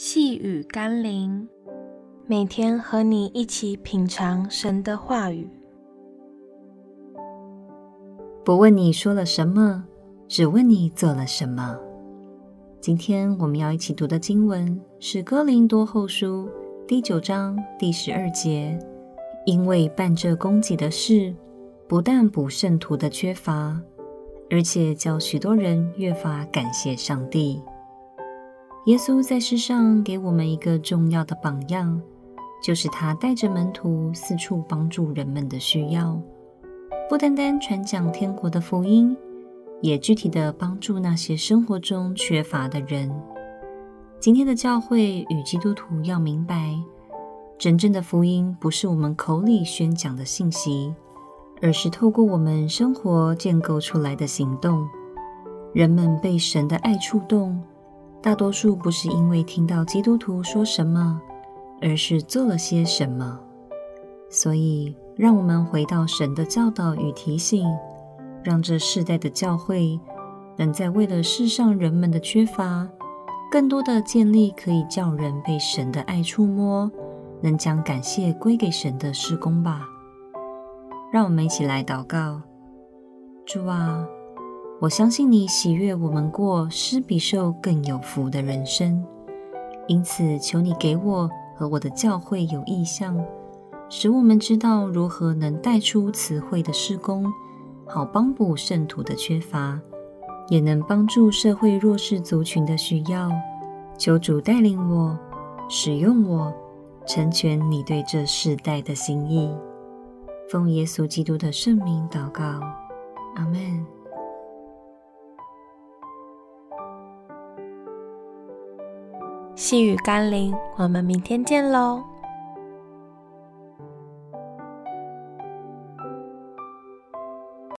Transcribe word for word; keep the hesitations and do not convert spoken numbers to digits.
细雨甘霖，每天和你一起品尝神的话语。不问你说了什么，只问你做了什么。今天我们要一起读的经文是哥林多后书第九章第十二节，因为办这供给的事，不但补圣徒的缺乏，而且叫许多人越发感谢上帝。耶稣在世上给我们一个重要的榜样，就是他带着门徒四处帮助人们的需要，不单单传讲天国的福音，也具体的帮助那些生活中缺乏的人。今天的教会与基督徒要明白，真正的福音不是我们口里宣讲的信息，而是透过我们生活建构出来的行动。人们被神的爱触动，大多数不是因为听到基督徒说什么，而是做了些什么。所以，让我们回到神的教导与提醒，让这世代的教会能在为了世上人们的缺乏，更多的建立可以叫人被神的爱触摸，能将感谢归给神的事工吧。让我们一起来祷告。主啊，我相信你喜悦我们过施比受更有福的人生，因此求你给我和我的教会有意向，使我们知道如何能带出慈惠的事工，好帮补圣徒的缺乏，也能帮助社会弱势族群的需要。求主带领我，使用我，成全你对这世代的心意。奉耶稣基督的圣名祷告，阿们。细雨甘霖，我们明天见喽。